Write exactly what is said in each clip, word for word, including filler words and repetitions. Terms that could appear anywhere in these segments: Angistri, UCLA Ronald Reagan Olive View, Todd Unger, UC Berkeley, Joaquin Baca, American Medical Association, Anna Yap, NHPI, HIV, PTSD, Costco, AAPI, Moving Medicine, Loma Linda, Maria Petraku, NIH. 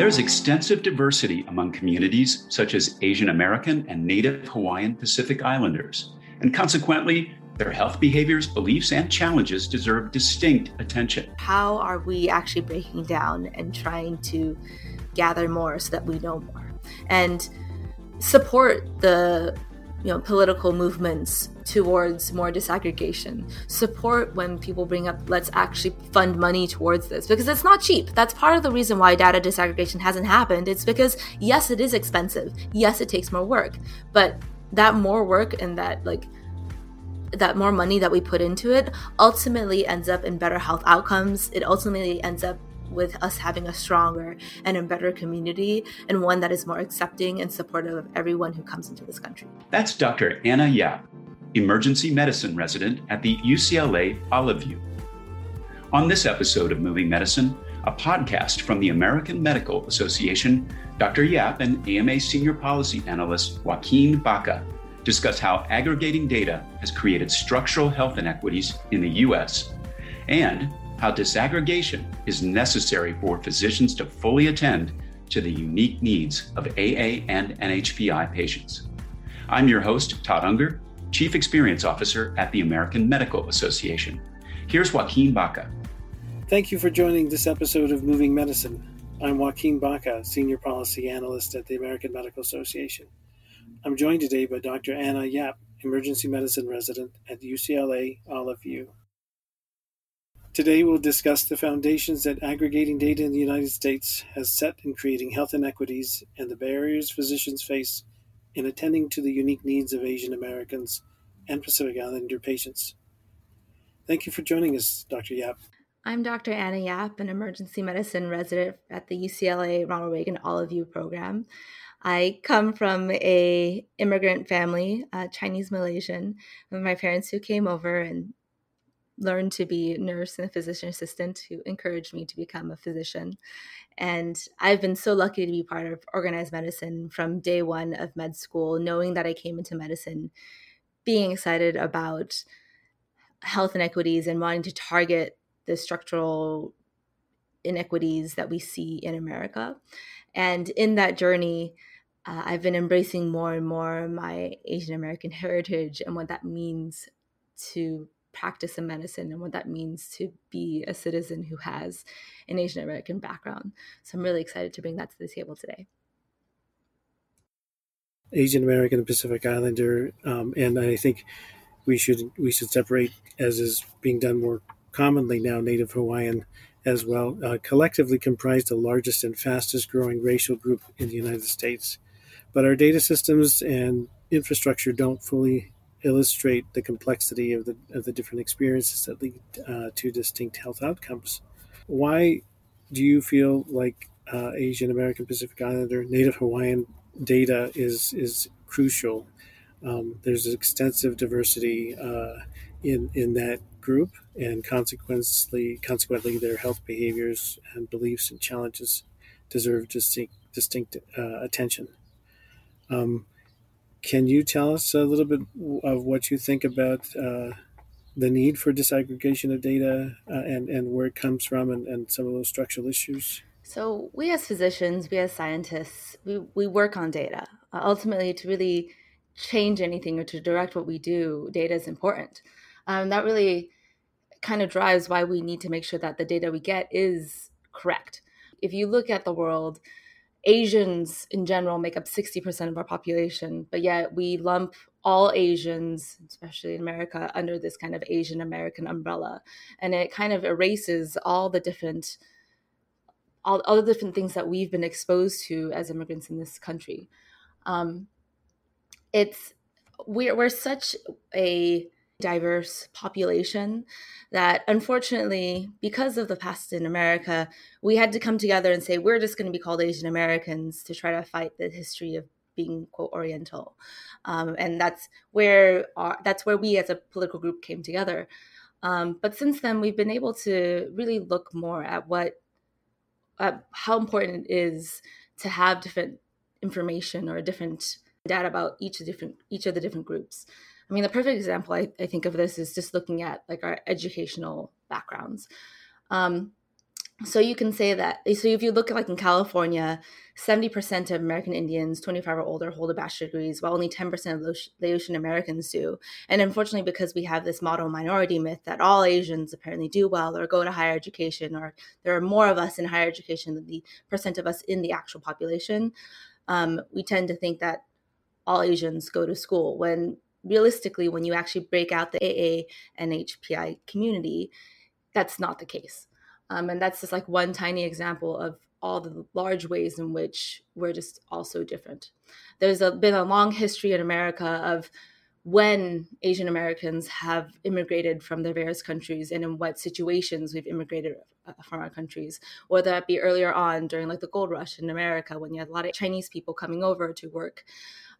There's extensive diversity among communities such as Asian American and Native Hawaiian Pacific Islanders, and consequently, their health behaviors, beliefs, and challenges deserve distinct attention. How are we actually breaking down and trying to gather more so that we know more and support the you know, political movements towards more disaggregation, support when people bring up, let's actually fund money towards this, because it's not cheap. That's part of the reason why data disaggregation hasn't happened. It's because, yes, it is expensive. Yes, it takes more work, but that more work and that like that more money that we put into it ultimately ends up in better health outcomes. It ultimately ends up with us having a stronger and a better community, and one that is more accepting and supportive of everyone who comes into this country. That's Doctor Anna Yap, emergency medicine resident at the U C L A Olive View. On this episode of Moving Medicine, a podcast from the American Medical Association, Doctor Yap and A M A senior policy analyst Joaquin Baca discuss how aggregating data has created structural health inequities in the U S and how disaggregation is necessary for physicians to fully attend to the unique needs of A A and N H P I patients. I'm your host, Todd Unger, Chief Experience Officer at the American Medical Association. Here's Joaquin Baca. Thank you for joining this episode of Moving Medicine. I'm Joaquin Baca, Senior Policy Analyst at the American Medical Association. I'm joined today by Doctor Anna Yap, Emergency Medicine Resident at U C L A Olive View. Today, we'll discuss the foundations that aggregating data in the United States has set in creating health inequities and the barriers physicians face in attending to the unique needs of Asian Americans and Pacific Islander patients. Thank you for joining us, Doctor Yap. I'm Doctor Anna Yap, an emergency medicine resident at the U C L A Ronald Reagan Olive View program. I come from a immigrant family, uh, Chinese Malaysian, with my parents who came over and learned to be a nurse and a physician assistant, who encouraged me to become a physician. And I've been so lucky to be part of organized medicine from day one of med school, knowing that I came into medicine, being excited about health inequities and wanting to target the structural inequities that we see in America. And in that journey, uh, I've been embracing more and more my Asian American heritage and what that means to practice in medicine and what that means to be a citizen who has an Asian American background. So I'm really excited to bring that to the table today. Asian American and Pacific Islander, um, and I think we should we should separate, as is being done more commonly now, Native Hawaiian as well, uh, collectively comprise the largest and fastest growing racial group in the United States. But our data systems and infrastructure don't fully illustrate the complexity of the of the different experiences that lead uh, to distinct health outcomes. Why do you feel like uh, Asian American, Pacific Islander, Native Hawaiian data is is crucial? Um, there's extensive diversity uh, in in that group, and consequently, consequently, their health behaviors and beliefs and challenges deserve distinct distinct uh, attention. Um, Can you tell us a little bit of what you think about uh, the need for disaggregation of data uh, and, and where it comes from and, and some of those structural issues? So we as physicians, we as scientists, we, we work on data. Uh, ultimately, to really change anything or to direct what we do, data is important. Um, that really kind of drives why we need to make sure that the data we get is correct. If you look at the world, Asians in general make up sixty percent of our population, but yet we lump all Asians, especially in America, under this kind of Asian American umbrella. And it kind of erases all the different all, all the different things that we've been exposed to as immigrants in this country. Um, it's we're, we're such a diverse population that, unfortunately, because of the past in America, we had to come together and say, we're just going to be called Asian Americans to try to fight the history of being, quote, Oriental. Um, and that's where our, that's where we as a political group came together. Um, but since then, we've been able to really look more at what, at how important it is to have different information or different data about each of different each of the different groups. I mean, the perfect example I, I think of this is just looking at like our educational backgrounds. Um, So you can say that, so if you look at like in California, seventy percent of American Indians twenty-five or older hold a bachelor's degrees, while only ten percent of Laotian Americans do. And unfortunately, because we have this model minority myth that all Asians apparently do well or go to higher education, or there are more of us in higher education than the percent of us in the actual population, um, we tend to think that all Asians go to school, when realistically, when you actually break out the A A and H P I community, that's not the case. Um, and that's just like one tiny example of all the large ways in which we're just all so different. There's a, been a long history in America of when Asian Americans have immigrated from their various countries and in what situations we've immigrated from our countries, whether that be earlier on during like the gold rush in America when you had a lot of Chinese people coming over to work,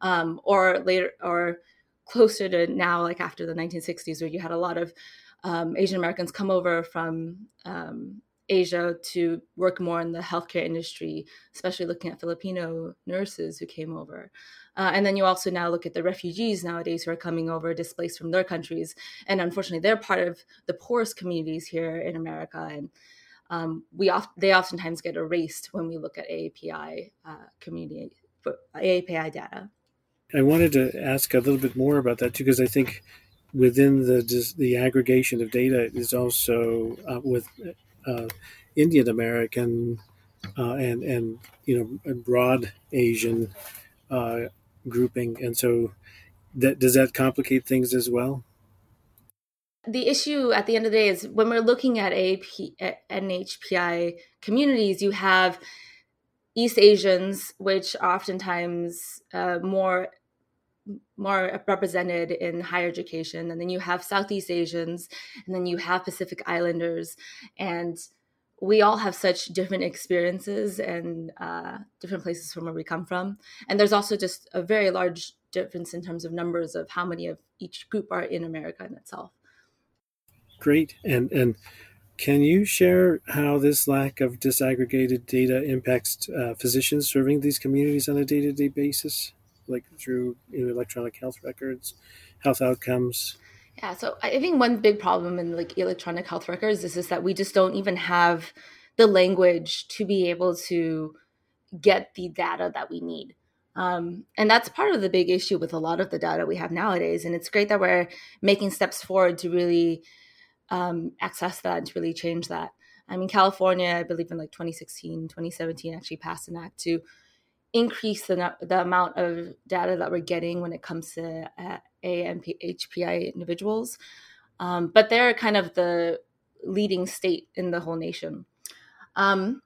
um, or later or closer to now, like after the nineteen sixties, where you had a lot of Um, Asian Americans come over from um, Asia to work more in the healthcare industry, especially looking at Filipino nurses who came over. Uh, and then you also now look at the refugees nowadays who are coming over, displaced from their countries. And unfortunately, they're part of the poorest communities here in America. And um, we oft- they oftentimes get erased when we look at A A P I uh, community, A A P I data. I wanted to ask a little bit more about that, too, because I think within the the aggregation of data is also uh, with uh, Indian American uh, and and you know a broad Asian uh, grouping, and so that does that complicate things as well? The issue at the end of the day is when we're looking at A A P, N H P I communities, you have East Asians, which oftentimes uh, more. more represented in higher education. And then you have Southeast Asians, and then you have Pacific Islanders. And we all have such different experiences and uh, different places from where we come from. And there's also just a very large difference in terms of numbers of how many of each group are in America in itself. Great. And and can you share how this lack of disaggregated data impacts uh, physicians serving these communities on a day-to-day basis? Like through you know, electronic health records, health outcomes? Yeah, so I think one big problem in like electronic health records is, is that we just don't even have the language to be able to get the data that we need. Um, and that's part of the big issue with a lot of the data we have nowadays. And it's great that we're making steps forward to really um, access that and to really change that. I mean, California, I believe in like twenty sixteen, twenty seventeen actually passed an act to increase the the amount of data that we're getting when it comes to uh, A A P I individuals, um, but they're kind of the leading state in the whole nation. Um,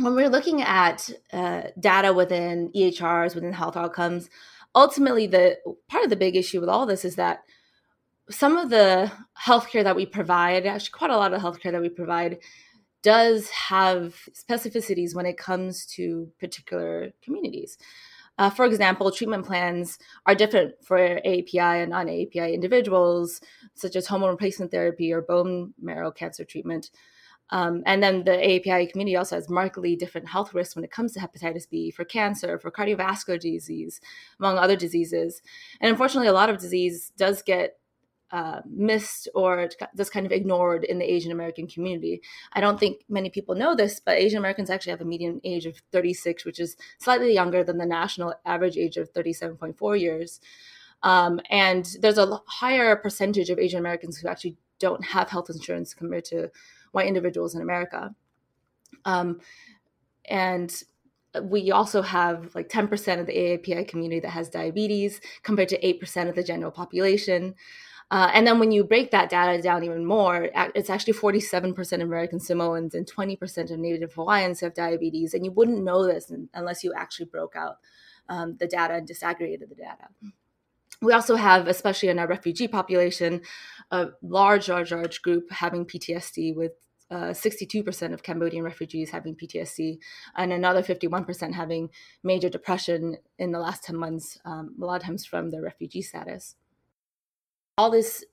when we're looking at uh, data within E H Rs, within health outcomes, ultimately the part of the big issue with all this is that some of the healthcare that we provide, actually quite a lot of healthcare that we provide, does have specificities when it comes to particular communities. Uh, for example, treatment plans are different for A A P I and non-A A P I individuals, such as hormone replacement therapy or bone marrow cancer treatment. Um, and then the A A P I community also has markedly different health risks when it comes to hepatitis B, for cancer, for cardiovascular disease, among other diseases. And unfortunately, a lot of disease does get Uh, missed or just kind of ignored in the Asian American community. I don't think many people know this, but Asian Americans actually have a median age of thirty-six, which is slightly younger than the national average age of thirty-seven point four years. Um, and there's a higher percentage of Asian Americans who actually don't have health insurance compared to white individuals in America. Um, and we also have like ten percent of the A A P I community that has diabetes compared to eight percent of the general population. Uh, and then when you break that data down even more, it's actually forty-seven percent of American Samoans and twenty percent of Native Hawaiians have diabetes. And you wouldn't know this unless you actually broke out um, the data and disaggregated the data. We also have, especially in our refugee population, a large, large, large group having P T S D, with uh, sixty-two percent of Cambodian refugees having P T S D and another fifty-one percent having major depression in the last ten months, um, a lot of times from their refugee status. All this,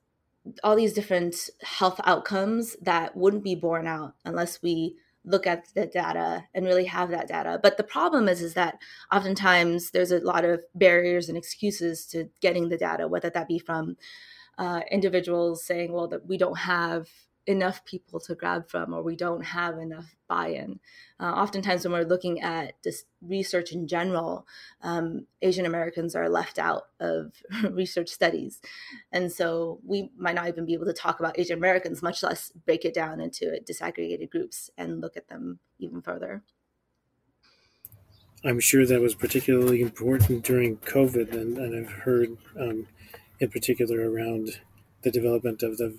all these different health outcomes that wouldn't be borne out unless we look at the data and really have that data. But the problem is, is that oftentimes there's a lot of barriers and excuses to getting the data, whether that be from uh, individuals saying, well, that we don't have enough people to grab from, or we don't have enough buy-in. Uh, oftentimes when we're looking at this research in general, um, Asian Americans are left out of research studies. And so we might not even be able to talk about Asian Americans, much less break it down into disaggregated groups and look at them even further. I'm sure that was particularly important during COVID, and, and I've heard um, in particular around the development of the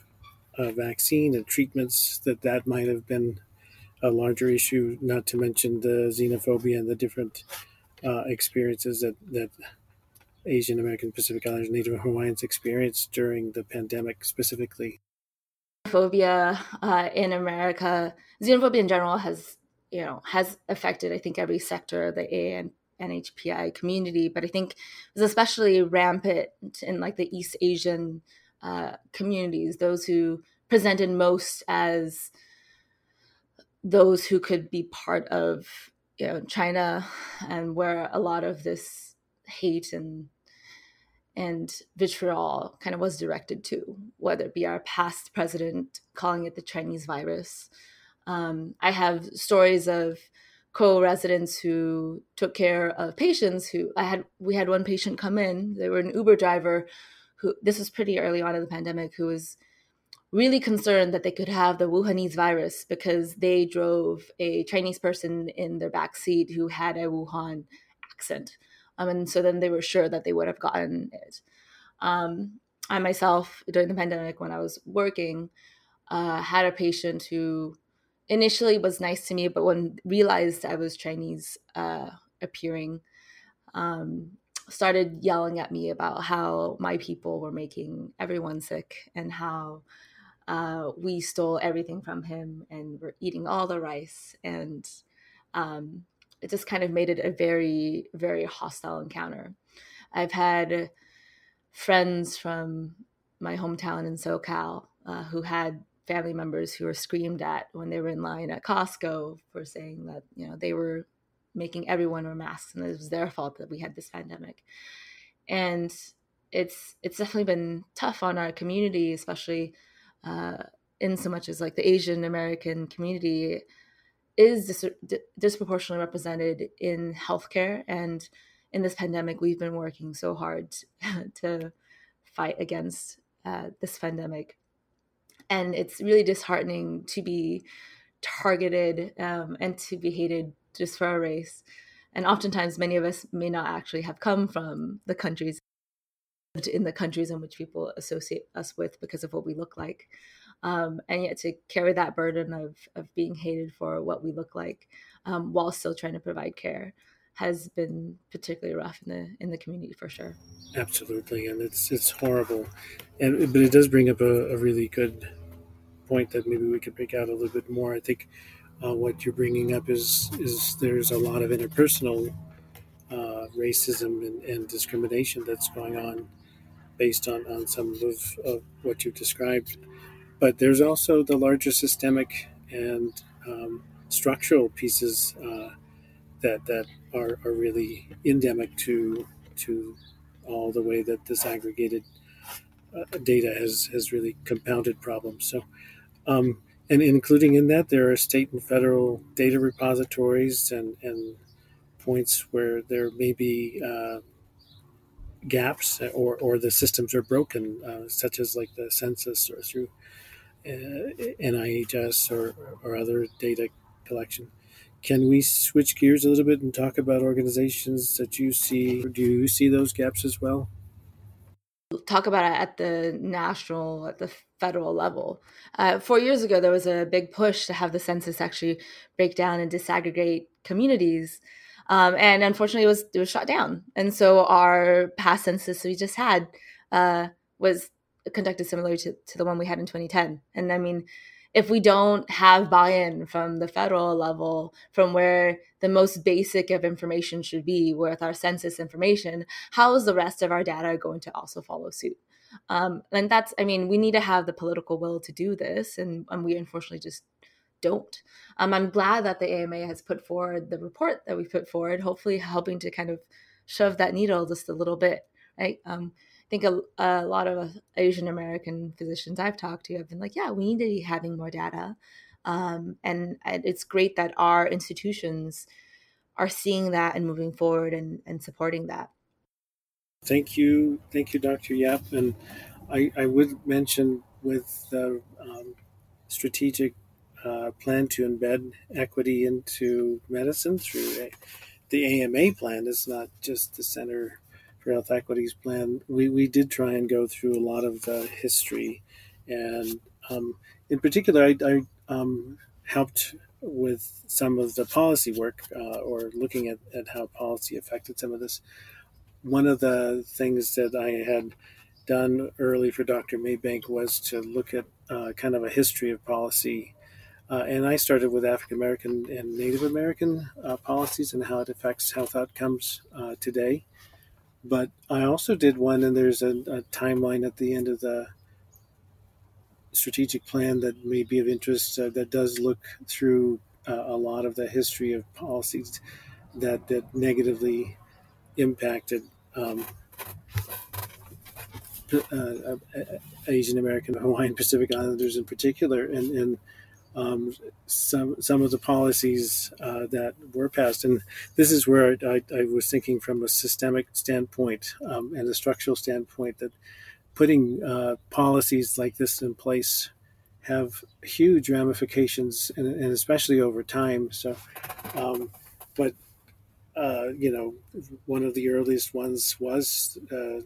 Uh, vaccine and treatments, that that might have been a larger issue, not to mention the xenophobia and the different uh, experiences that, that Asian American, Pacific Islanders, Native Hawaiians experienced during the pandemic specifically. Xenophobia uh, in America, xenophobia in general has, you know, has affected, I think, every sector of the A N H P I community, but I think it was especially rampant in like the East Asian Uh, communities, those who presented most as those who could be part of, you know, China, and where a lot of this hate and and vitriol kind of was directed to, whether it be our past president calling it the Chinese virus. Um, I have stories of co-residents who took care of patients who I had. We had one patient come in. They were an Uber driver. Who, this was pretty early on in the pandemic, who was really concerned that they could have the Wuhanese virus because they drove a Chinese person in their backseat who had a Wuhan accent. Um, and so then they were sure that they would have gotten it. Um, I myself, during the pandemic when I was working, uh, had a patient who initially was nice to me, but when realized I was Chinese uh, appearing, um, started yelling at me about how my people were making everyone sick and how uh, we stole everything from him and were eating all the rice. And um, it just kind of made it a very, very hostile encounter. I've had friends from my hometown in SoCal uh, who had family members who were screamed at when they were in line at Costco for saying that, you know, they were making everyone wear masks, and it was their fault that we had this pandemic. And it's it's definitely been tough on our community, especially uh, in so much as like the Asian American community is dis- d- disproportionately represented in healthcare. And in this pandemic, we've been working so hard to fight against uh, this pandemic. And it's really disheartening to be targeted um, and to be hated just for our race. And oftentimes many of us may not actually have come from the countries, lived in the countries in which people associate us with because of what we look like. Um, and yet to carry that burden of of being hated for what we look like um, while still trying to provide care has been particularly rough in the in the community for sure. Absolutely, and it's it's horrible. And but it does bring up a, a really good point that maybe we could pick out a little bit more. I think Uh, what you're bringing up is is there's a lot of interpersonal uh, racism and, and discrimination that's going on based on, on some of, of what you've described. But there's also the larger systemic and um, structural pieces uh, that that are, are really endemic to to all the way that this aggregated uh, data has, has really compounded problems. So. Um, And including in that, there are state and federal data repositories and, and points where there may be uh, gaps or, or the systems are broken, uh, such as like the census or through uh, N I H S or, or other data collection. Can we switch gears a little bit and talk about organizations that you see? Do you see those gaps as well? Talk about it at the national, at the federal level. Uh, four years ago, there was a big push to have the census actually break down and disaggregate communities. Um, and unfortunately, it was, it was shot down. And so our past census we just had uh, was conducted similarly to, to the one we had in twenty ten. And I mean, if we don't have buy-in from the federal level, from where the most basic of information should be with our census information, how is the rest of our data going to also follow suit? Um, and that's, I mean, we need to have the political will to do this, and, and we unfortunately just don't. Um, I'm glad that the A M A has put forward the report that we put forward, hopefully helping to kind of shove that needle just a little bit, right? Um, think a, a lot of Asian American physicians I've talked to have been like, yeah, we need to be having more data. Um, and it's great that our institutions are seeing that and moving forward and, and supporting that. Thank you. Thank you, Doctor Yap. And I, I would mention with the um, strategic uh, plan to embed equity into medicine through the A M A plan, it's not just the Center for Health Equity's plan. We, we did try and go through a lot of uh, history. And um, in particular, I, I um, helped with some of the policy work uh, or looking at, at how policy affected some of this. One of the things that I had done early for Doctor Maybank was to look at uh, kind of a history of policy. Uh, and I started with African American and Native American uh, policies and how it affects health outcomes uh, today. But I also did one, and there's a, a timeline at the end of the strategic plan that may be of interest uh, that does look through uh, a lot of the history of policies that, that negatively impacted um, uh, Asian American, Hawaiian, Pacific Islanders in particular, and, and um, some some of the policies uh, that were passed. And this is where I, I was thinking from a systemic standpoint um, and a structural standpoint that putting uh, policies like this in place have huge ramifications, and, and especially over time. So, um, but Uh, you know, one of the earliest ones was uh,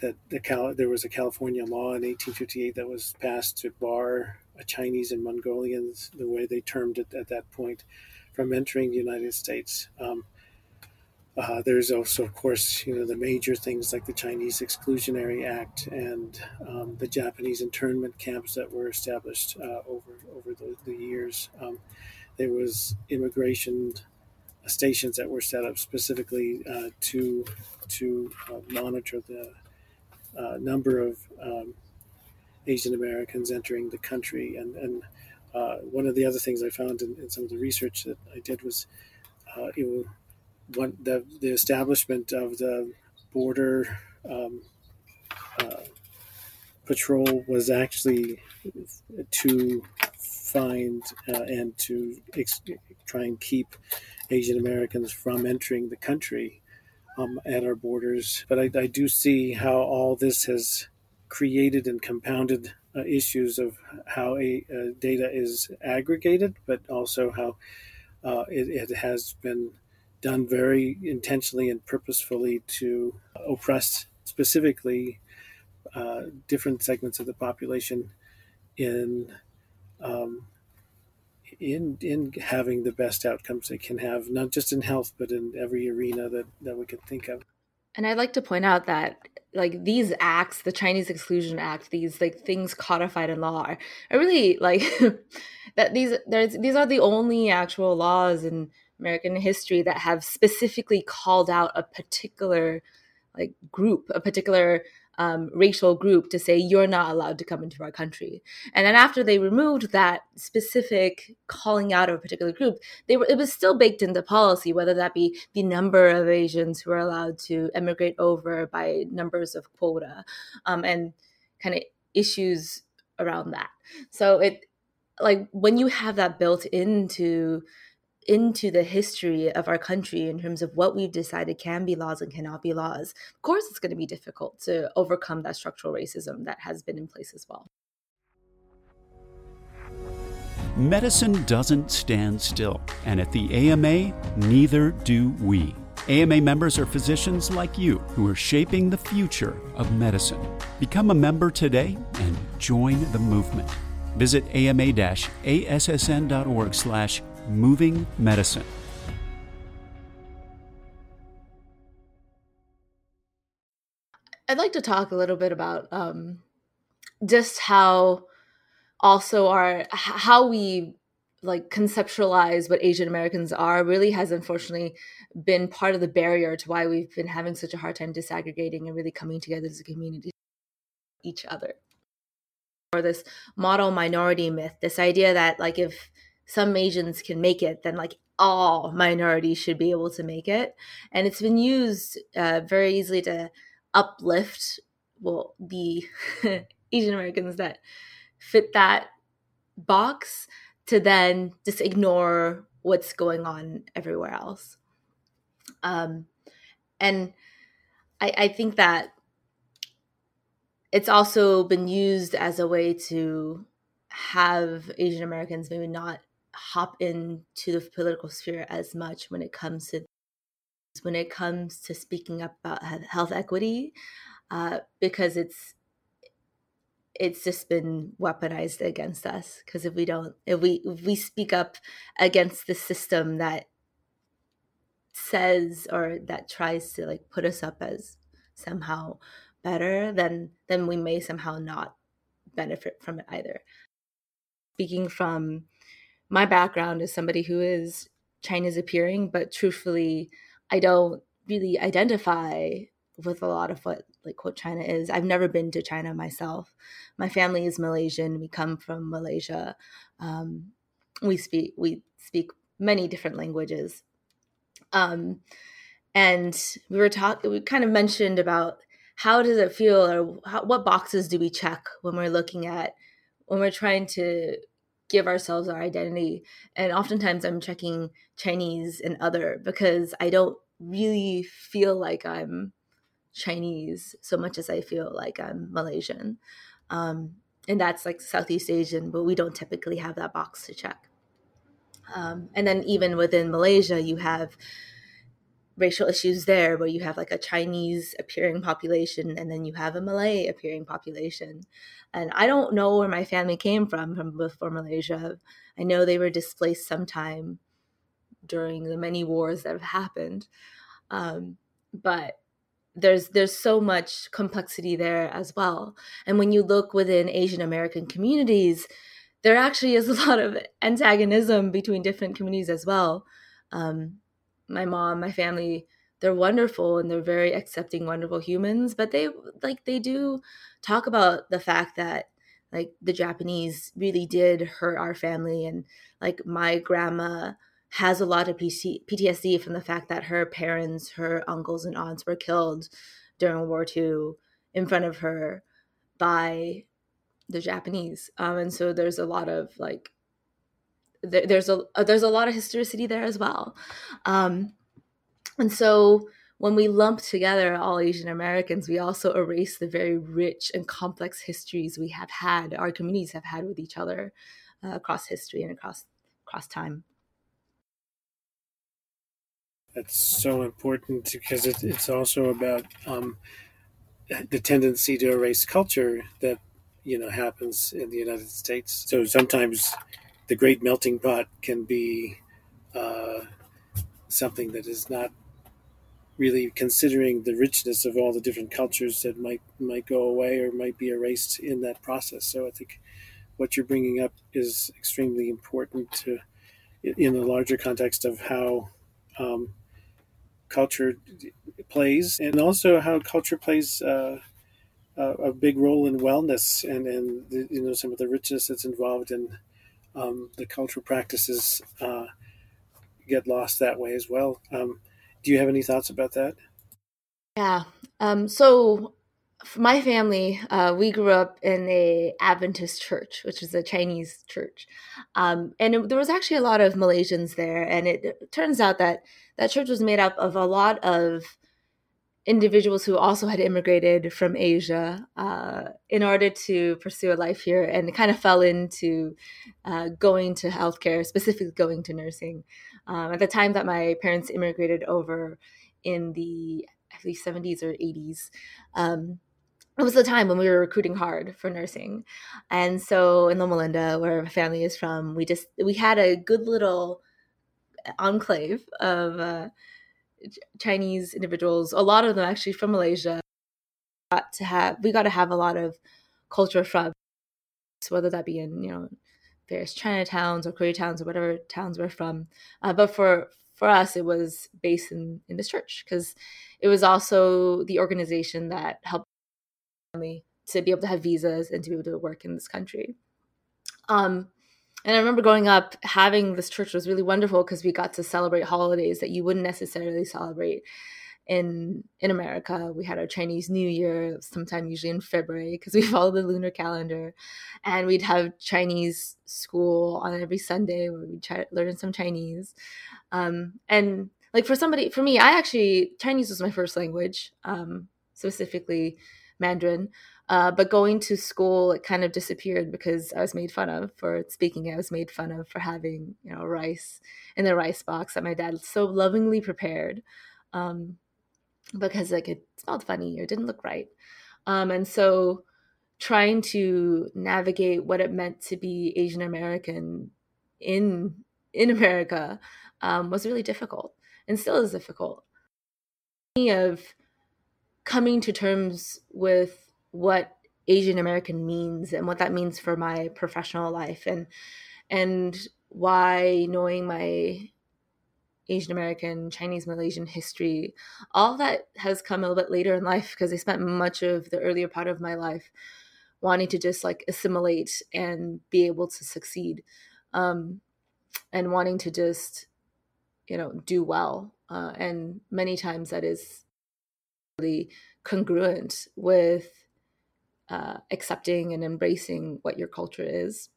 that the Cal- there was a California law in eighteen fifty-eight that was passed to bar a Chinese and Mongolians, the way they termed it at that point, from entering the United States. Um, uh, there's also, of course, you know, the major things like the Chinese Exclusionary Act and um, the Japanese internment camps that were established uh, over over the, the years. Um, there was immigration stations that were set up specifically uh, to to uh, monitor the uh, number of um, Asian Americans entering the country. And, and uh, one of the other things I found in, in some of the research that I did was uh, it was one, the, the establishment of the border um, uh, patrol was actually to find uh, and to ex- try and keep Asian Americans from entering the country um, at our borders. But I, I do see how all this has created and compounded uh, issues of how a, uh, data is aggregated, but also how uh, it, it has been done very intentionally and purposefully to oppress specifically uh, different segments of the population in um In, in having the best outcomes they can have, not just in health, but in every arena that, that we could think of. And I'd like to point out that like these acts, the Chinese Exclusion Act, these like things codified in law are, are really like that these there's these are the only actual laws in American history that have specifically called out a particular like group, a particular Um, racial group to say, you're not allowed to come into our country. And then after they removed that specific calling out of a particular group, they were, it was still baked into policy, whether that be the number of Asians who are allowed to emigrate over by numbers of quota um, and kind of issues around that. So it like when you have that built into into the history of our country in terms of what we've decided can be laws and cannot be laws, of course it's going to be difficult to overcome that structural racism that has been in place as well. Medicine doesn't stand still, and at the A M A, neither do we. A M A members are physicians like you who are shaping the future of medicine. Become a member today and join the movement. Visit ama-assn.org slash Moving Medicine. I'd like to talk a little bit about um, just how also our how we like conceptualize what Asian Americans are really has unfortunately been part of the barrier to why we've been having such a hard time disaggregating and really coming together as a community, each other. Or this model minority myth, this idea that like if some Asians can make it, then like all minorities should be able to make it. And it's been used uh, very easily to uplift, well, the Asian Americans that fit that box to then just ignore what's going on everywhere else. Um, and I, I think that it's also been used as a way to have Asian Americans maybe not hop into the political sphere as much when it comes to when it comes to speaking up about health equity, uh, because it's it's just been weaponized against us. Because if we don't, if we if we speak up against the system that says or that tries to like put us up as somehow better, then then we may somehow not benefit from it either. Speaking from my background as somebody who is Chinese appearing, but truthfully, I don't really identify with a lot of what like quote China is. I've never been to China myself. My family is Malaysian. We come from Malaysia. Um, we speak we speak many different languages. Um, and we were talking. We kind of mentioned about how does it feel, or how, what boxes do we check when we're looking at when we're trying to give ourselves our identity. And oftentimes I'm checking Chinese and other because I don't really feel like I'm Chinese so much as I feel like I'm Malaysian. Um, and that's like Southeast Asian, but we don't typically have that box to check. Um, and then even within Malaysia, you have racial issues there where you have like a Chinese appearing population and then you have a Malay appearing population. And I don't know where my family came from, from before Malaysia. I know they were displaced sometime during the many wars that have happened. Um, but there's there's so much complexity there as well. And when you look within Asian American communities, there actually is a lot of antagonism between different communities as well. Um, my mom, my family, they're wonderful and they're very accepting, wonderful humans, but they like they do talk about the fact that like the Japanese really did hurt our family. And like my grandma has a lot of P T S D from the fact that her parents, her uncles and aunts were killed during World War Two in front of her by the Japanese. Um, and so there's a lot of like There's a there's a lot of historicity there as well, um, and so when we lump together all Asian Americans, we also erase the very rich and complex histories we have had, our communities have had with each other uh, across history and across across time. That's so important because it, it's also about um, the tendency to erase culture that you know happens in the United States. So sometimes the great melting pot can be uh, something that is not really considering the richness of all the different cultures that might might go away or might be erased in that process. So I think what you're bringing up is extremely important to, in the larger context of how um, culture plays, and also how culture plays uh, a, a big role in wellness and, and the, you know, some of the richness that's involved in Um, the cultural practices uh, get lost that way as well. Um, do you have any thoughts about that? Yeah. Um, so for my family, uh, we grew up in a Adventist church, which is a Chinese church. Um, and it, there was actually a lot of Malaysians there. And it, it turns out that that church was made up of a lot of individuals who also had immigrated from Asia uh, in order to pursue a life here, and kind of fell into uh, going to healthcare, specifically going to nursing. Um, at the time that my parents immigrated over in the, I believe, seventies or eighties, um, it was the time when we were recruiting hard for nursing. And so in Loma Linda, where my family is from, we just, we had a good little enclave of uh, Chinese individuals, a lot of them actually from Malaysia. Got to have we got to have a lot of culture from, so whether that be in you know various Chinatowns or Koreatowns or whatever towns we're from. Uh, but for for us, it was based in in this church because it was also the organization that helped me to be able to have visas and to be able to work in this country. Um, And I remember growing up, having this church was really wonderful because we got to celebrate holidays that you wouldn't necessarily celebrate in in America. We had our Chinese New Year sometime usually in February because we follow the lunar calendar, and we'd have Chinese school on every Sunday where we'd try to learn some Chinese. Um, and like for somebody, for me, I actually, Chinese was my first language, um, specifically Mandarin. Uh, but going to school, it kind of disappeared because I was made fun of for speaking it. I was made fun of for having, you know, rice in the rice box that my dad so lovingly prepared, um, because like it smelled funny or didn't look right. Um, and so trying to navigate what it meant to be Asian American in in America um, was really difficult, and still is difficult. Of coming to terms with what Asian American means and what that means for my professional life, and and why knowing my Asian American, Chinese, Malaysian history, all that has come a little bit later in life because I spent much of the earlier part of my life wanting to just like assimilate and be able to succeed, um, and wanting to just, you know, do well. Uh, and many times that is really congruent with Uh, accepting and embracing what your culture is.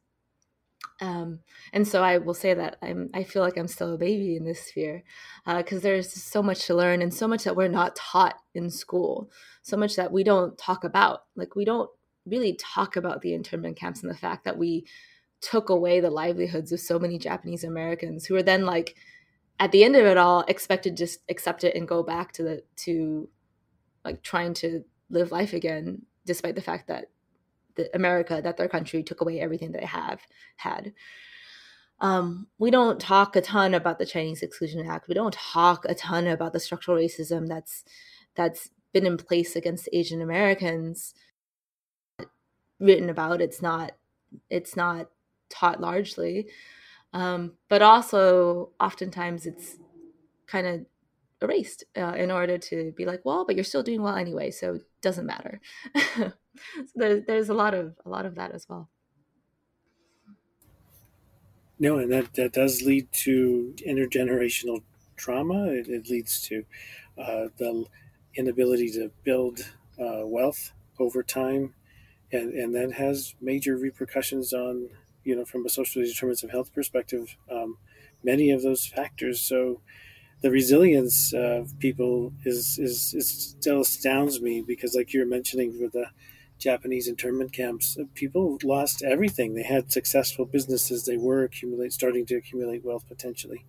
Um, and so I will say that I'm, I feel like I'm still a baby in this sphere because uh, there's so much to learn and so much that we're not taught in school, so much that we don't talk about. Like we don't really talk about the internment camps and the fact that we took away the livelihoods of so many Japanese Americans who were then like at the end of it all expected to just accept it and go back to the, to like trying to live life again, despite the fact that the America, that their country took away everything that they have had. Um, we don't talk a ton about the Chinese Exclusion Act. We don't talk a ton about the structural racism that's that's been in place against Asian Americans. Written about, it's not it's not taught largely, um, but also oftentimes it's kind of erased uh, in order to be like, well, but you're still doing well anyway, so it doesn't matter. So there, there's a lot of a lot of that as well. No, and that, that does lead to intergenerational trauma. It, it leads to uh, the inability to build uh, wealth over time, and and that has major repercussions on, you know, from a social determinants of health perspective, um, many of those factors. So the resilience of people is, is, is still astounds me because, like you were mentioning with the Japanese internment camps, people lost everything. They had successful businesses. They were accumulate, starting to accumulate wealth potentially.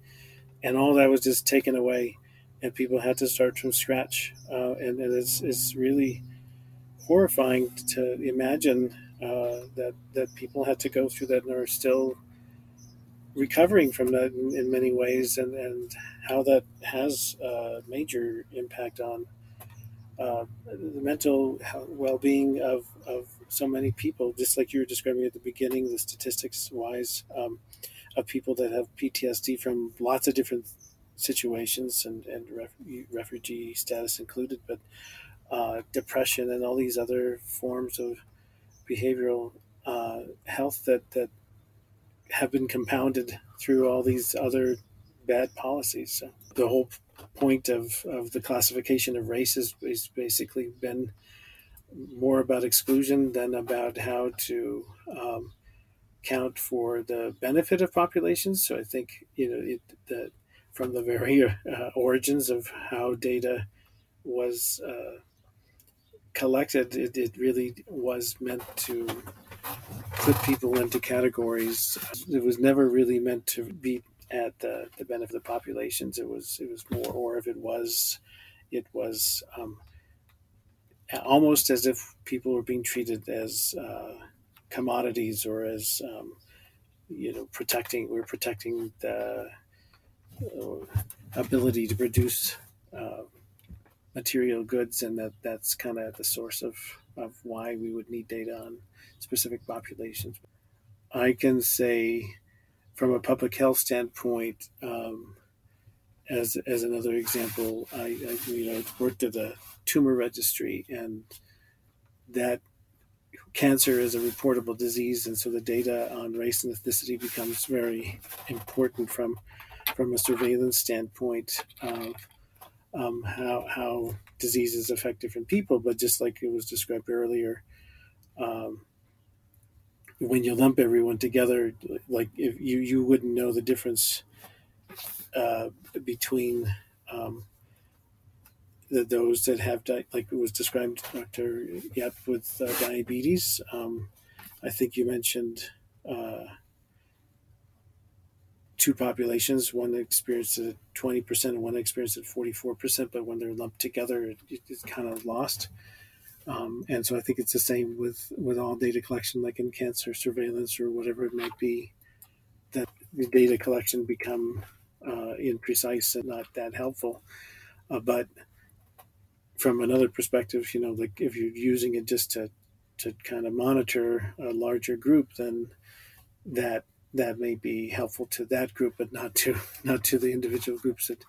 And all that was just taken away, and people had to start from scratch. Uh, and and it's, it's really horrifying to imagine uh, that, that people had to go through that and are still recovering from that in, in many ways, and, and how that has a major impact on uh, the mental well-being of, of so many people, just like you were describing at the beginning, the statistics-wise um, of people that have P T S D from lots of different situations, and, and ref- refugee status included, but uh, depression and all these other forms of behavioral uh, health that, that have been compounded through all these other bad policies. So the whole point of, of the classification of race has basically been more about exclusion than about how to um, count for the benefit of populations. So I think, you know, it, that from the very uh, origins of how data was uh, collected, it, it really was meant to put people into categories. It was never really meant to be at the, the benefit of the populations. It was it was more, or if it was, it was um, almost as if people were being treated as uh, commodities, or as um, you know, protecting. We're protecting the uh, ability to produce uh, material goods, and that that's kind of at the source of. of why we would need data on specific populations. I can say from a public health standpoint, um, as as another example, I, I you know worked at a tumor registry, and that cancer is a reportable disease, and so the data on race and ethnicity becomes very important from, from a surveillance standpoint. Uh, um, how how diseases affect different people. But just like it was described earlier, um, when you lump everyone together, like if you, you wouldn't know the difference uh, between um, the, those that have, di- like it was described, Doctor Yap, with uh, diabetes. Um, I think you mentioned uh, two populations, one experienced at twenty percent and one experienced at forty-four percent, but when they're lumped together, it, it's kind of lost. Um, and so I think it's the same with, with all data collection, like in cancer surveillance or whatever it might be, that the data collection become uh, imprecise and not that helpful. Uh, but from another perspective, you know, like if you're using it just to, to kind of monitor a larger group, then that that may be helpful to that group, but not to not to the individual groups that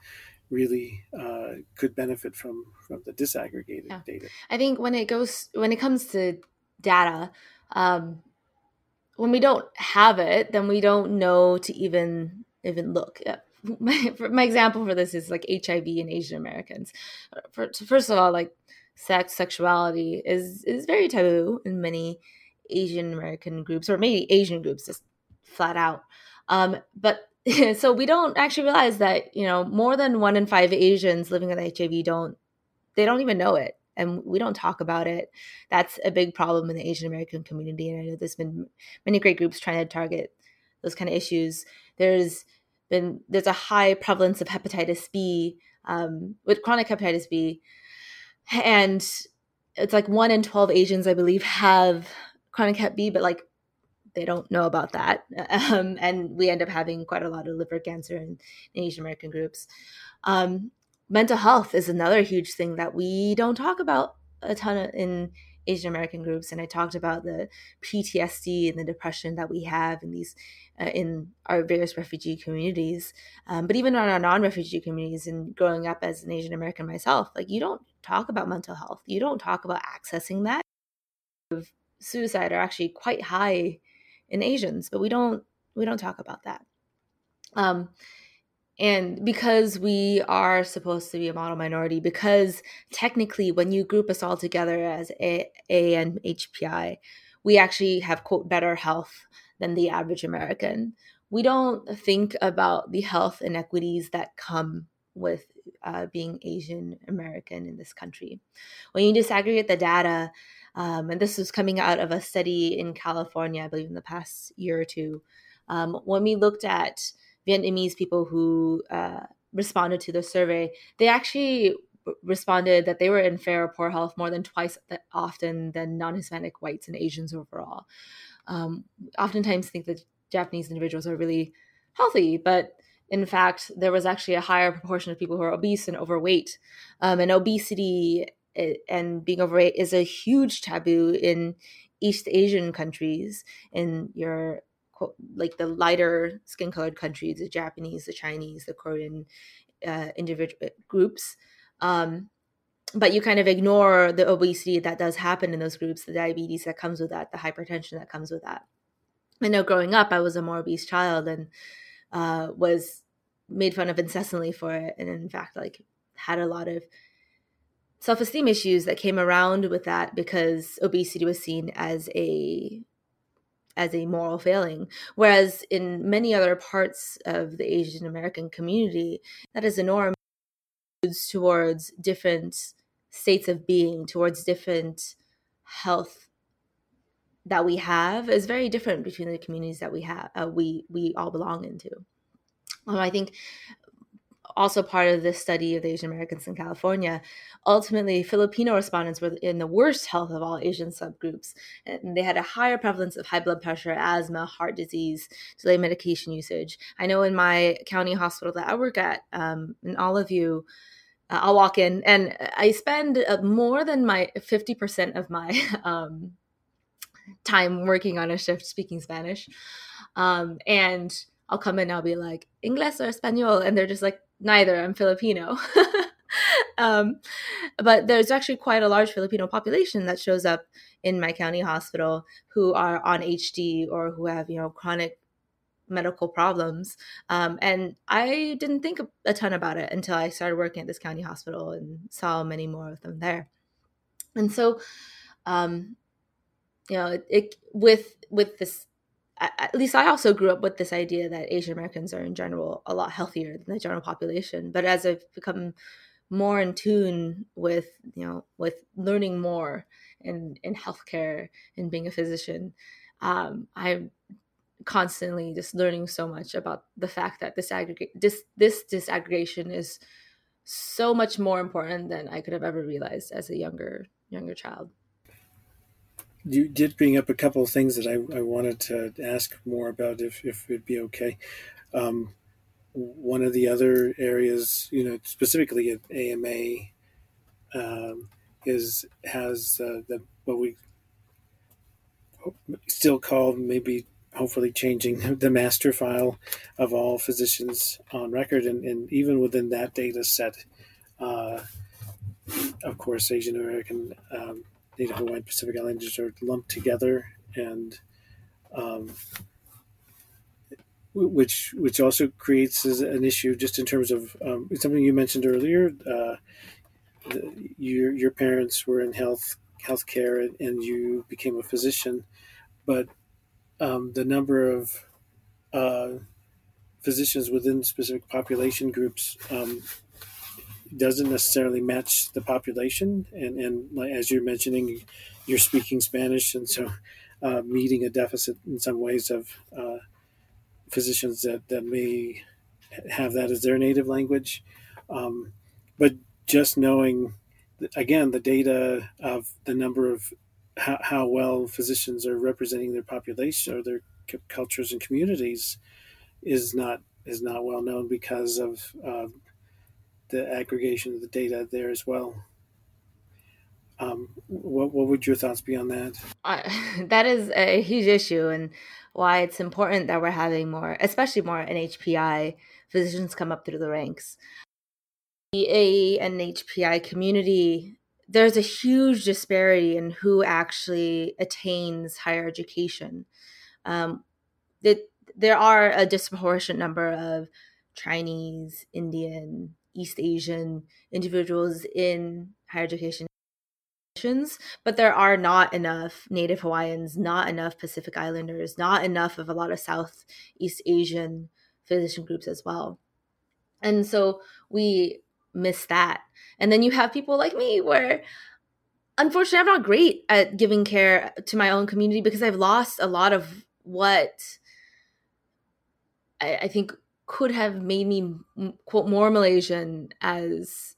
really uh, could benefit from, from the disaggregated yeah. data. I think when it goes when it comes to data, um, when we don't have it, then we don't know to even even look. My my example for this is like H I V in Asian Americans. First of all, like sex, sexuality is is very taboo in many Asian American groups, or maybe Asian groups just flat out. Um, but so we don't actually realize that, you know, more than one in five Asians living with H I V don't, they don't even know it. And we don't talk about it. That's a big problem in the Asian American community. And I know there's been many great groups trying to target those kind of issues. There's been, there's a high prevalence of hepatitis B, um, with chronic hepatitis B. And it's like one in twelve Asians, I believe, have chronic hep B, but like, they don't know about that. Um, and we end up having quite a lot of liver cancer in, in Asian American groups. Um, mental health is another huge thing that we don't talk about a ton of in Asian American groups. And I talked about the P T S D and the depression that we have in these uh, in our various refugee communities. Um, but even on our non-refugee communities, and growing up as an Asian American myself, like you don't talk about mental health. You don't talk about accessing that. Suicide are actually quite high in Asians, but we don't we don't talk about that. Um, and because we are supposed to be a model minority, because technically when you group us all together as A A and H P I, we actually have, quote, better health than the average American. We don't think about the health inequities that come with uh, being Asian American in this country. When you disaggregate the data, Um, and this was coming out of a study in California, I believe, in the past year or two, um, when we looked at Vietnamese people who uh, responded to the survey, they actually responded that they were in fair or poor health more than twice that often than non-Hispanic whites and Asians overall. Um, oftentimes think that Japanese individuals are really healthy, but in fact, there was actually a higher proportion of people who are obese and overweight, um, and obesity and being overweight is a huge taboo in East Asian countries, in your, like the lighter skin colored countries, the Japanese, the Chinese, the Korean uh, individual groups. Um, but you kind of ignore the obesity that does happen in those groups, the diabetes that comes with that, the hypertension that comes with that. I know growing up, I was a more obese child and uh, was made fun of incessantly for it. And in fact, like had a lot of self-esteem issues that came around with that, because obesity was seen as a as a moral failing, whereas in many other parts of the Asian American community, that is a norm towards different states of being, towards different health that we have is very different between the communities that we have uh, we we all belong into. Um, I think. Also part of this study of the Asian Americans in California, ultimately Filipino respondents were in the worst health of all Asian subgroups. And they had a higher prevalence of high blood pressure, asthma, heart disease, delayed medication usage. I know in my county hospital that I work at, um, in Olive View, uh, I'll walk in and I spend uh, more than my fifty percent of my um, time working on a shift speaking Spanish. Um, and I'll come in and I'll be like, Ingles or Espanol? And they're just like, neither, I'm Filipino. um, but there's actually quite a large Filipino population that shows up in my county hospital who are on H D or who have, you know, chronic medical problems. Um, and I didn't think a ton about it until I started working at this county hospital and saw many more of them there. And so, um, you know, it, it with with this, at least I also grew up with this idea that Asian Americans are in general a lot healthier than the general population. But as I've become more in tune with, you know, with learning more in, in healthcare and being a physician, um, I'm constantly just learning so much about the fact that this disaggregate, this, this disaggregation is so much more important than I could have ever realized as a younger, younger child. You did bring up a couple of things that I, I wanted to ask more about, if, if it'd be okay. Um, one of the other areas, you know, specifically at A M A, um, is has uh, the what we still call, maybe hopefully changing, the master file of all physicians on record, and, and even within that data set, uh, of course, Asian American. Um, Native Hawaiian, Pacific Islanders are lumped together, and um, which which also creates an issue just in terms of um, something you mentioned earlier. Uh, the, your your parents were in health healthcare, and, and you became a physician, but um, the number of uh, physicians within specific population groups Um, doesn't necessarily match the population. And, and as you're mentioning, you're speaking Spanish. And so uh, meeting a deficit in some ways of uh, physicians that, that may have that as their native language. Um, but just knowing, again, the data of the number of how, how well physicians are representing their population or their c- cultures and communities is not, is not well known because of uh, the aggregation of the data there as well. Um, what what would your thoughts be on that? Uh, that is a huge issue, and why it's important that we're having more, especially more N H P I physicians come up through the ranks. The A E and N H P I community, there's a huge disparity in who actually attains higher education. Um, that there are a disproportionate number of Chinese, Indian, East Asian individuals in higher education, but there are not enough Native Hawaiians, not enough Pacific Islanders, not enough of a lot of Southeast Asian physician groups as well. And so we miss that. And then you have people like me where, unfortunately, I'm not great at giving care to my own community because I've lost a lot of what I, I think could have made me, quote, more Malaysian as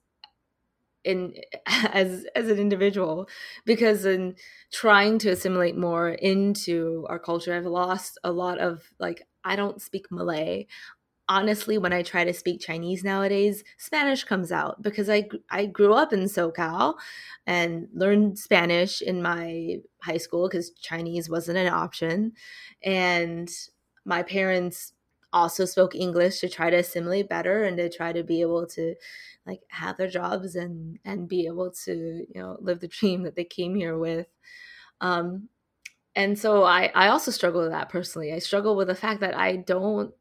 in as as an individual, because in trying to assimilate more into our culture, I've lost a lot of, like, I don't speak Malay. Honestly, when I try to speak Chinese nowadays, Spanish comes out because I I grew up in SoCal and learned Spanish in my high school because Chinese wasn't an option, and my parents also spoke English to try to assimilate better and to try to be able to, like, have their jobs and, and be able to, you know, live the dream that they came here with. Um, and so I, I also struggle with that personally. I struggle with the fact that I don't,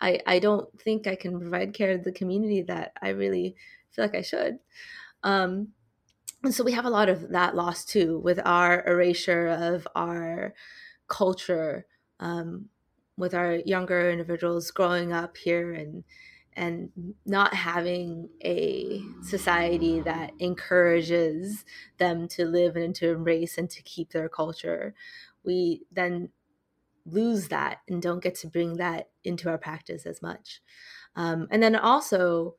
I, I don't think I can provide care to the community that I really feel like I should. Um, and so we have a lot of that loss too, with our erasure of our culture, um, with our younger individuals growing up here and and not having a society that encourages them to live and to embrace and to keep their culture. We then lose that and don't get to bring that into our practice as much. Um, and then also,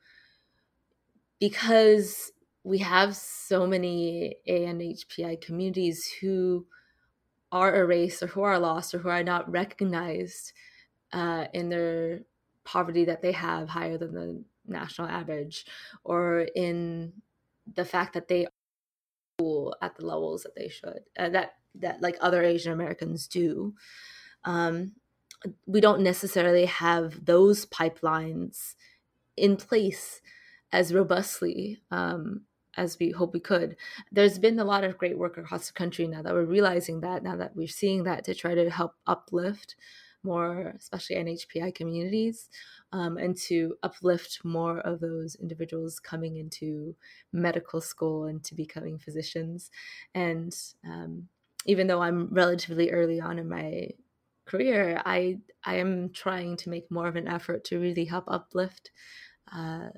because we have so many A N H P I communities who are erased or who are lost or who are not recognized uh, in their poverty that they have higher than the national average, or in the fact that they are at the levels that they should, uh, that, that like other Asian Americans do. Um, we don't necessarily have those pipelines in place as robustly um, as we hope we could. There's been a lot of great work across the country now that we're realizing that, now that we're seeing that, to try to help uplift more, especially N H P I communities, um, and to uplift more of those individuals coming into medical school and to becoming physicians. And um, even though I'm relatively early on in my career, I I am trying to make more of an effort to really help uplift uh,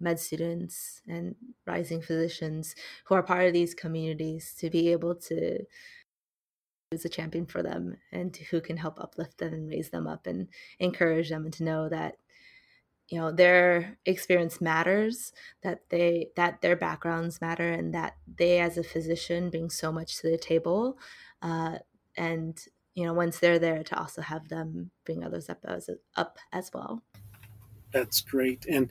med students and rising physicians who are part of these communities to be able to who's a champion for them and who can help uplift them and raise them up and encourage them, and to know that, you know, their experience matters, that they, that their backgrounds matter, and that they as a physician bring so much to the table. Uh, and, you know, once they're there, to also have them bring others up as, up as well. That's great. And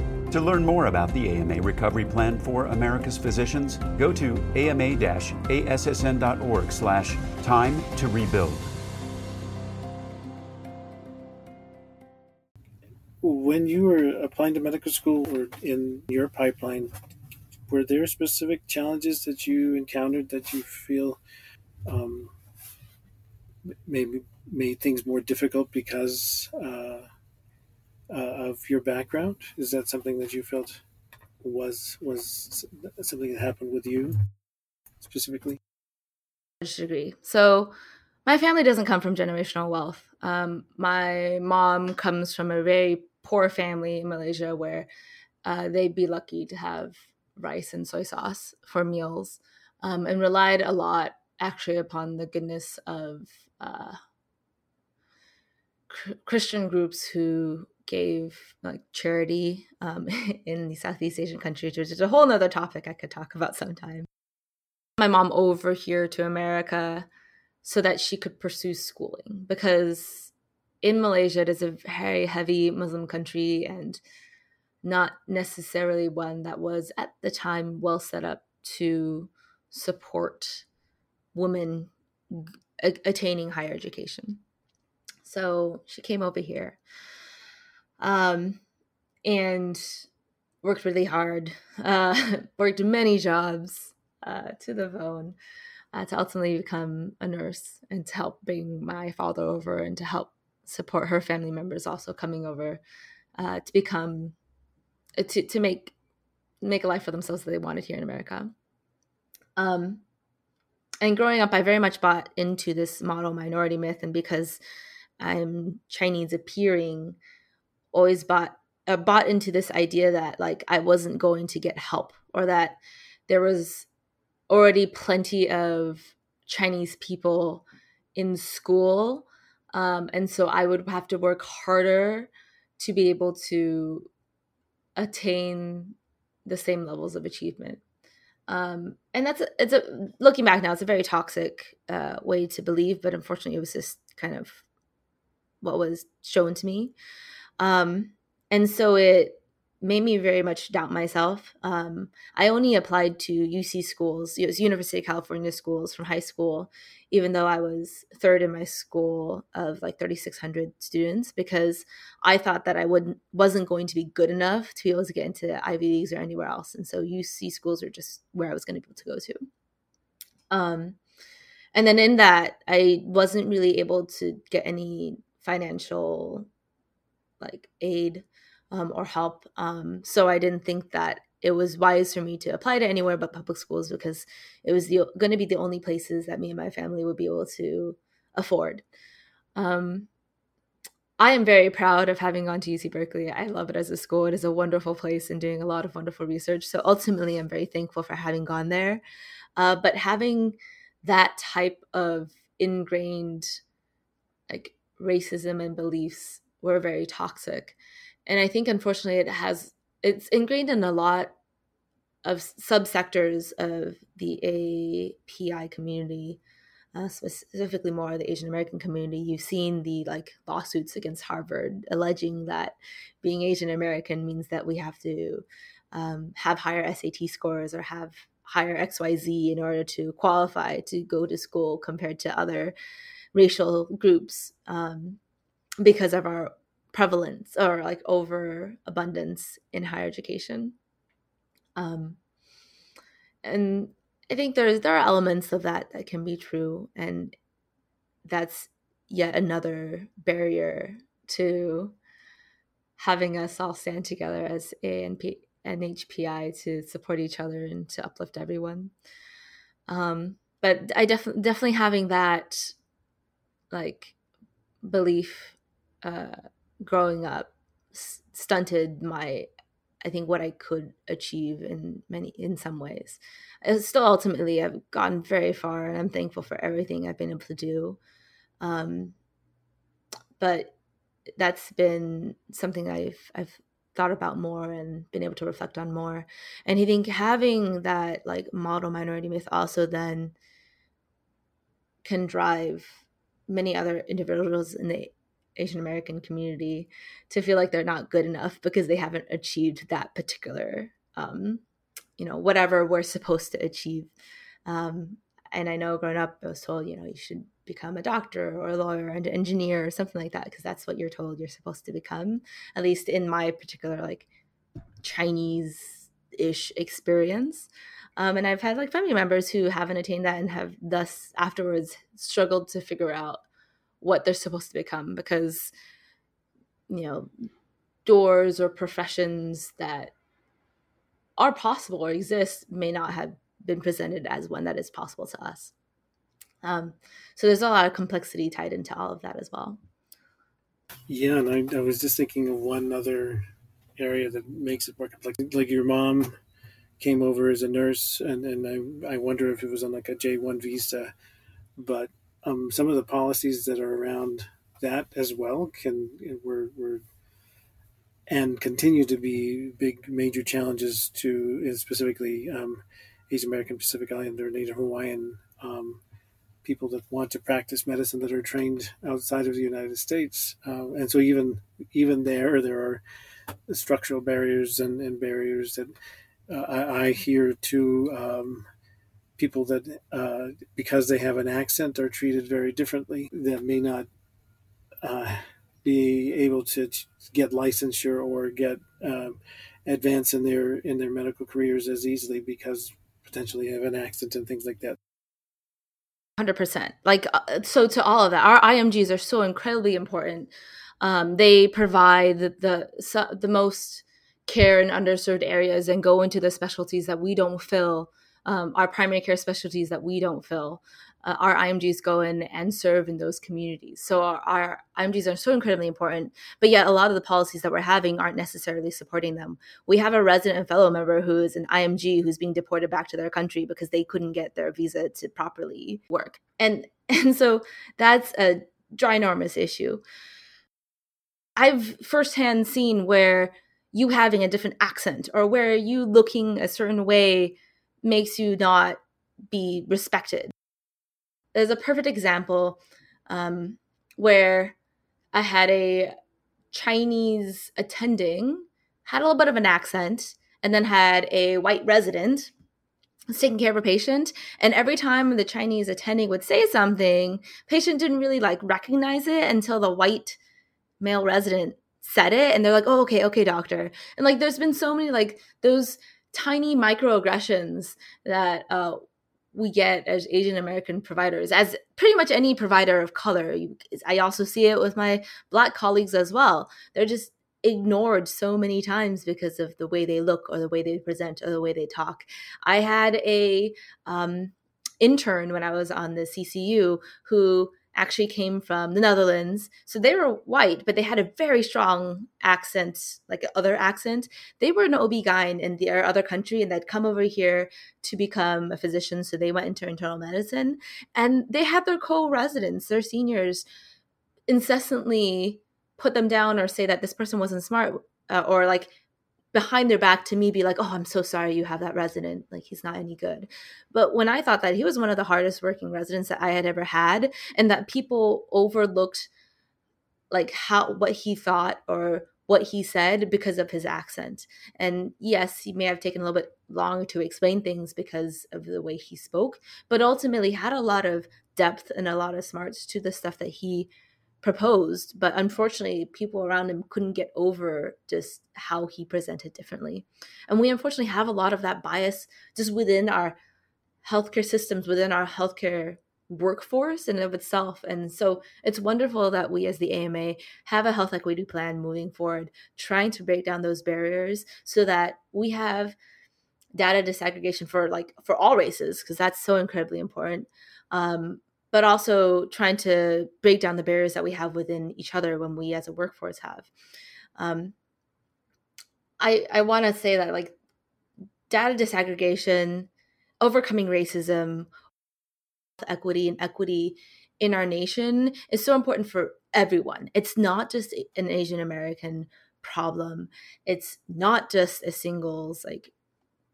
To learn more about the A M A Recovery Plan for America's Physicians, go to ama-assn.org slash time to rebuild. When you were applying to medical school or in your pipeline, were there specific challenges that you encountered that you feel um, maybe made things more difficult because uh, uh, of your background? Is that something that you felt was was something that happened with you specifically? I should agree. So my family doesn't come from generational wealth. Um, my mom comes from a very poor family in Malaysia where uh, they'd be lucky to have rice and soy sauce for meals, um, and relied a lot actually upon the goodness of uh, cr- Christian groups who gave like charity um, in the Southeast Asian countries, which is a whole nother topic I could talk about sometime. My mom over here to America so that she could pursue schooling, because in Malaysia, it is a very heavy Muslim country and not necessarily one that was at the time well set up to support women a- attaining higher education. So she came over here um, and worked really hard, uh, worked many jobs uh, to the bone uh, to ultimately become a nurse and to help bring my father over and to help support her family members also coming over uh, to become, to to make make a life for themselves that they wanted here in America. Um, and growing up, I very much bought into this model minority myth, and because I'm Chinese appearing, always bought uh, bought into this idea that like I wasn't going to get help, or that there was already plenty of Chinese people in school. Um, and so I would have to work harder to be able to attain the same levels of achievement. Um, and that's a, it's a, looking back now, it's a very toxic uh, way to believe, but unfortunately it was just kind of what was shown to me. Um, and so it made me very much doubt myself. Um, I only applied to U C schools, University of California schools from high school, even though I was third in my school of like thirty-six hundred students, because I thought that I wouldn't wasn't going to be good enough to be able to get into Ivy Leagues or anywhere else. And so U C schools are just where I was going to be able to go to. Um, and then in that, I wasn't really able to get any financial like aid Um, or help. Um, so I didn't think that it was wise for me to apply to anywhere but public schools, because it was going to be the only places that me and my family would be able to afford. Um, I am very proud of having gone to U C Berkeley. I love it as a school. It is a wonderful place and doing a lot of wonderful research. So ultimately, I'm very thankful for having gone there. Uh, but having that type of ingrained like racism and beliefs were very toxic. And I think, unfortunately, it has it's ingrained in a lot of subsectors of the A P I community, uh, specifically more the Asian American community, you've seen the like lawsuits against Harvard alleging that being Asian American means that we have to um, have higher S A T scores or have higher X Y Z in order to qualify to go to school compared to other racial groups um, because of our prevalence or like overabundance in higher education. Um, and I think there's there are elements of that that can be true, and that's yet another barrier to having us all stand together as A N P N H P I to support each other and to uplift everyone. Um, but I def- definitely having that like belief uh, growing up s- stunted my, I think, what I could achieve in many, in some ways. It's still ultimately, I've gotten very far and I'm thankful for everything I've been able to do. Um, but that's been something I've, I've thought about more and been able to reflect on more. And I think having that like model minority myth also then can drive many other individuals in the Asian American community to feel like they're not good enough because they haven't achieved that particular, um, you know, whatever we're supposed to achieve. Um, and I know growing up, I was told, you know, you should become a doctor or a lawyer and an engineer or something like that, because that's what you're told you're supposed to become, at least in my particular like Chinese-ish experience. Um, and I've had like family members who haven't attained that and have thus afterwards struggled to figure out what they're supposed to become, because, you know, doors or professions that are possible or exist may not have been presented as one that is possible to us. Um, so there's a lot of complexity tied into all of that as well. Yeah, and I, I was just thinking of one other area that makes it more complex. Like your mom came over as a nurse, and, and I, I wonder if it was on like a J one visa, but Um, some of the policies that are around that as well can were, were and continue to be big major challenges to specifically um, Asian American, Pacific Islander, Native Hawaiian um, people that want to practice medicine that are trained outside of the United States. Uh, and so even even there, there are structural barriers and, and barriers that uh, I, I hear too. Um, people that, uh, because they have an accent, are treated very differently, that may not uh, be able to t- get licensure or get um, advance in their in their medical careers as easily because potentially have an accent and things like that. one hundred percent. Like, so to all of that, our I M Gs are so incredibly important. Um, they provide the, the the most care in underserved areas and go into the specialties that we don't fill. Um, our primary care specialties that we don't fill, uh, our I M Gs go in and serve in those communities. So our, our I M Gs are so incredibly important, but yet a lot of the policies that we're having aren't necessarily supporting them. We have a resident and fellow member who is an I M G who's being deported back to their country because they couldn't get their visa to properly work. And, and so that's a ginormous issue. I've firsthand seen where you having a different accent or where you looking a certain way makes you not be respected. There's a perfect example um, where I had a Chinese attending, had a little bit of an accent, and then had a white resident was taking care of a patient. And every time the Chinese attending would say something, patient didn't really like recognize it until the white male resident said it. And they're like, oh, okay, okay, doctor. And like, there's been so many like those tiny microaggressions that uh, we get as Asian American providers, as pretty much any provider of color. You, I also see it with my Black colleagues as well. They're just ignored so many times because of the way they look or the way they present or the way they talk. I had a um, intern when I was on the C C U who actually came from the Netherlands. So they were white, but they had a very strong accent, like other accent. They were an O B G Y N in their other country, and they'd come over here to become a physician. So they went into internal medicine, and they had their co-residents, their seniors, incessantly put them down or say that this person wasn't smart uh, or like behind their back to me be like, oh, I'm so sorry you have that resident. Like, he's not any good. But when I thought that, he was one of the hardest working residents that I had ever had, and that people overlooked like how, what he thought or what he said because of his accent. And yes, he may have taken a little bit longer to explain things because of the way he spoke, but ultimately had a lot of depth and a lot of smarts to the stuff that he proposed. But unfortunately, people around him couldn't get over just how he presented differently. And we unfortunately have a lot of that bias just within our healthcare systems, within our healthcare workforce in and of itself. And so it's wonderful that we as the A M A have a health equity plan moving forward, trying to break down those barriers so that we have data disaggregation for like for all races, because that's so incredibly important. Um, but also trying to break down the barriers that we have within each other when we as a workforce have. Um, I, I want to say that like data disaggregation, overcoming racism, equity and equity in our nation is so important for everyone. It's not just an Asian American problem. It's not just a singles like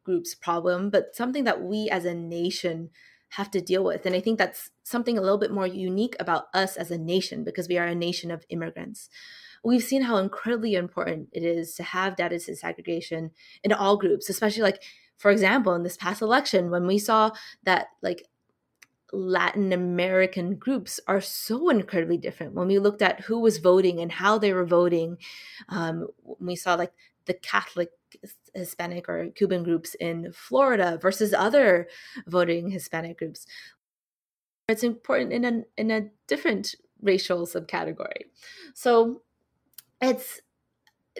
group's problem, but something that we as a nation have to deal with. And I think that's something a little bit more unique about us as a nation, because we are a nation of immigrants. We've seen how incredibly important it is to have data disaggregation in all groups, especially like, for example, in this past election, when we saw that like Latin American groups are so incredibly different. When we looked at who was voting and how they were voting, um, we saw like the Catholic Hispanic or Cuban groups in Florida versus other voting Hispanic groups. It's important in a, in a different racial subcategory. So it's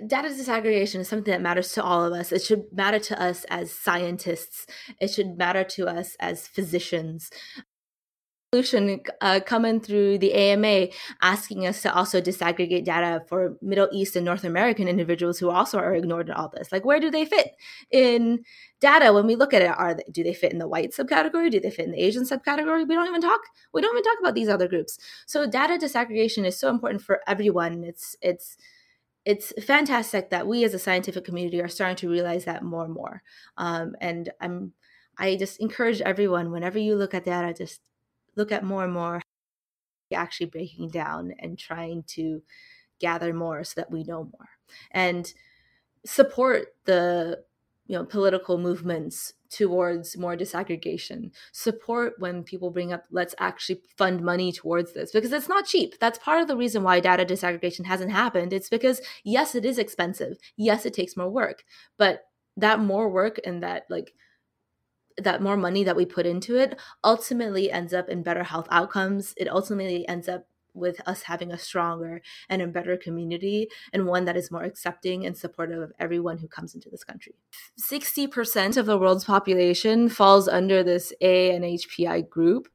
data disaggregation is something that matters to all of us. It should matter to us as scientists. It should matter to us as physicians. Solution uh, coming through the A M A, asking us to also disaggregate data for Middle East and North American individuals who also are ignored in all this. Like, where do they fit in data when we look at it? Are they, do they fit in the white subcategory? Do they fit in the Asian subcategory? We don't even talk. We don't even talk about these other groups. So data disaggregation is so important for everyone. It's it's it's fantastic that we as a scientific community are starting to realize that more and more. Um, and I'm I just encourage everyone, whenever you look at data, just look at more and more actually breaking down and trying to gather more so that we know more, and support the you know political movements towards more disaggregation. Support when people bring up, let's actually fund money towards this, because it's not cheap. That's part of the reason why data disaggregation hasn't happened. It's because yes, it is expensive. Yes, it takes more work, but that more work and that like that more money that we put into it ultimately ends up in better health outcomes. It ultimately ends up with us having a stronger and a better community, and one that is more accepting and supportive of everyone who comes into this country. sixty percent of the world's population falls under this A N H P I group.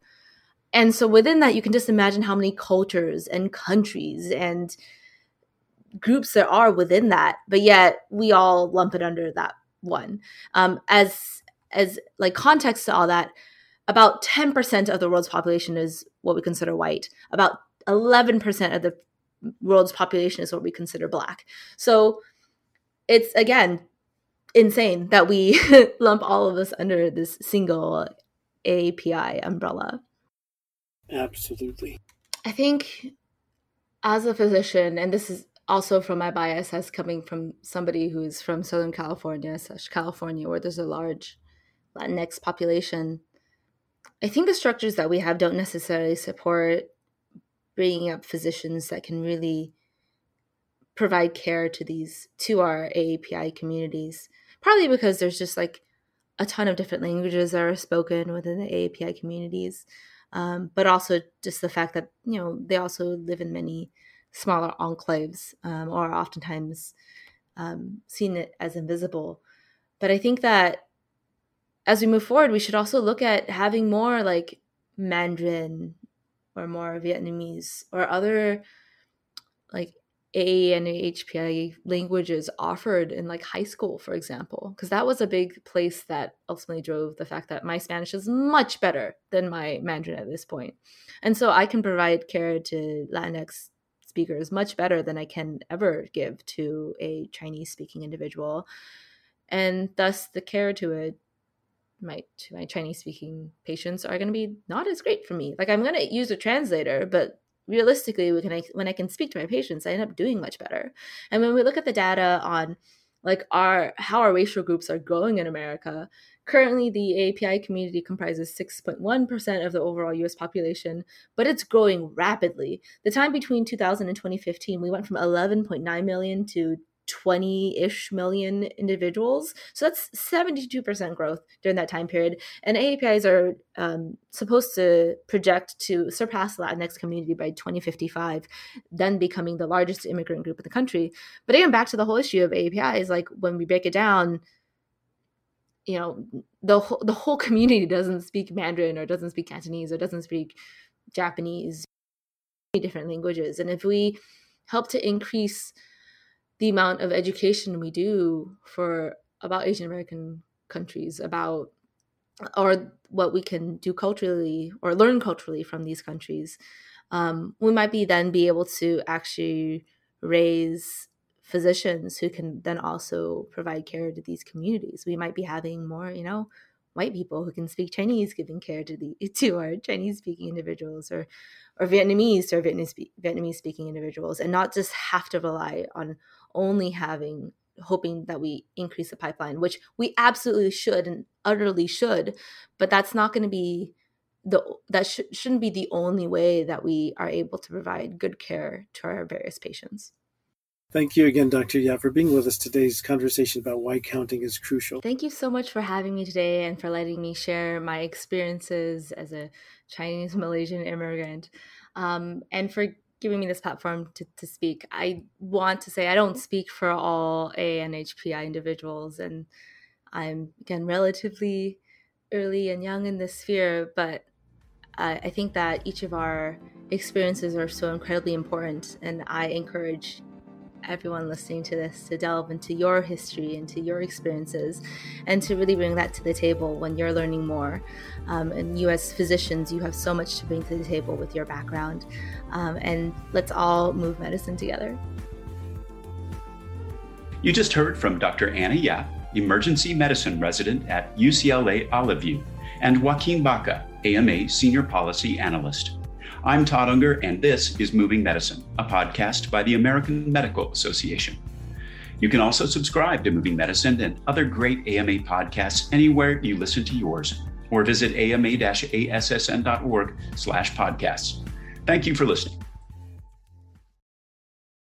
And so within that, you can just imagine how many cultures and countries and groups there are within that, but yet we all lump it under that one. Um, as, as like context to all that, about ten percent of the world's population is what we consider white. About eleven percent of the world's population is what we consider Black. So it's, again, insane that we lump all of us under this single A P I umbrella. Absolutely. I think as a physician, and this is also from my bias as coming from somebody who's from Southern California, slash California, where there's a large Latinx population, I think the structures that we have don't necessarily support bringing up physicians that can really provide care to these, to our A A P I communities, probably because there's just like a ton of different languages that are spoken within the A A P I communities. Um, but also just the fact that, you know, they also live in many smaller enclaves, um, or are oftentimes um, seen as invisible. But I think that as we move forward, we should also look at having more like Mandarin or more Vietnamese or other like A N H P I languages offered in like high school, for example, because that was a big place that ultimately drove the fact that my Spanish is much better than my Mandarin at this point. And so I can provide care to Latinx speakers much better than I can ever give to a Chinese-speaking individual. And thus the care to it, my, to my Chinese-speaking patients are going to be not as great for me. Like, I'm going to use a translator, but realistically, we can, I, when I can speak to my patients, I end up doing much better. And when we look at the data on like our how our racial groups are growing in America, currently the A A P I community comprises six point one percent of the overall U S population, but it's growing rapidly. The time between two thousand and twenty fifteen, we went from eleven point nine million to twenty-ish million individuals. So that's seventy-two percent growth during that time period. And A A P Is are um, supposed to project to surpass the Latinx community by twenty fifty-five, then becoming the largest immigrant group in the country. But again, back to the whole issue of A A P Is, like when we break it down, you know, the whole, the whole community doesn't speak Mandarin or doesn't speak Cantonese or doesn't speak Japanese, many different languages. And if we help to increase the amount of education we do for about Asian American countries, about or what we can do culturally or learn culturally from these countries, um, we might be then be able to actually raise physicians who can then also provide care to these communities. We might be having more, you know, white people who can speak Chinese giving care to the to our Chinese-speaking individuals, or or Vietnamese to our Vietnamese-speaking individuals, and not just have to rely on only having, hoping that we increase the pipeline, which we absolutely should and utterly should, but that's not going to be the, that sh- shouldn't be the only way that we are able to provide good care to our various patients. Thank you again, Doctor Yap, for being with us today's conversation about why counting is crucial. Thank you so much for having me today and for letting me share my experiences as a Chinese Malaysian immigrant, um, and for giving me this platform to, to speak. I want to say I don't speak for all A A and H P I individuals, and I'm, again, relatively early and young in this sphere, but I, I think that each of our experiences are so incredibly important, and I encourage everyone listening to this to delve into your history, into your experiences, and to really bring that to the table when you're learning more. Um, and you as physicians, you have so much to bring to the table with your background. Um, and let's all move medicine together. You just heard from Doctor Anna Yap, emergency medicine resident at U C L A Olive View, and Joaquin Baca, A M A senior policy analyst. I'm Todd Unger, and this is Moving Medicine, a podcast by the American Medical Association. You can also subscribe to Moving Medicine and other great A M A podcasts anywhere you listen to yours, or visit ama-assn dot org slash podcasts. Thank you for listening.